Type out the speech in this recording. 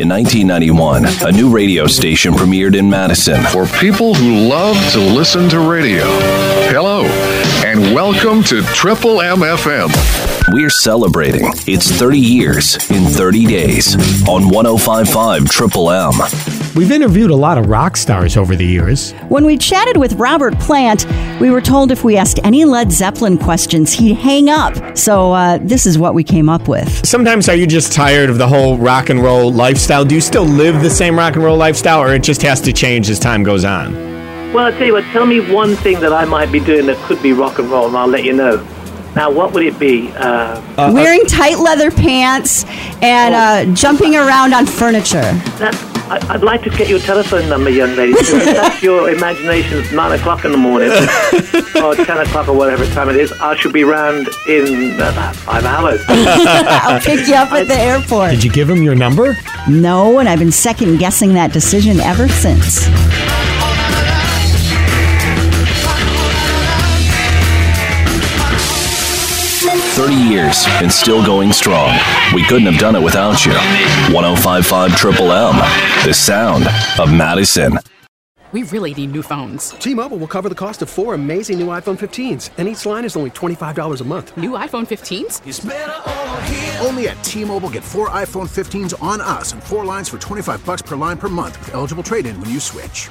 In 1991, a new radio station premiered in Madison. For people who love to listen to radio, hello, and welcome to Triple M FM. We're celebrating its 30 years in 30 days on 105.5 Triple M. We've interviewed a lot of rock stars over the years. When we chatted with Robert Plant, we were told if we asked any Led Zeppelin questions, he'd hang up. So this is what we came up with. Sometimes are you just tired of the whole rock and roll lifestyle? Do you still live the same rock and roll lifestyle, or it just has to change as time goes on? Well, I'll tell you what, tell me one thing that I might be doing that could be rock and roll, and I'll let you know. Now, what would it be? Wearing tight leather pants and jumping around on furniture. I'd like to get your telephone number, young lady. That's your imagination. 9 o'clock in the morning, or 10 o'clock, or whatever time it is. I should be round in about 5 hours. I'll pick you up at the airport. Did you give him your number? No, and I've been second guessing that decision ever since. Years and still going strong. We couldn't have done it without you. 105.5 Triple M, the sound of Madison. We really need new phones. T-Mobile will cover the cost of 4 amazing new iPhone 15s, and each line is only $25 a month. New iPhone 15s? It's better over here. Only at T-Mobile, get 4 iPhone 15s on us and 4 lines for $25 per line per month with eligible trade-in when you switch.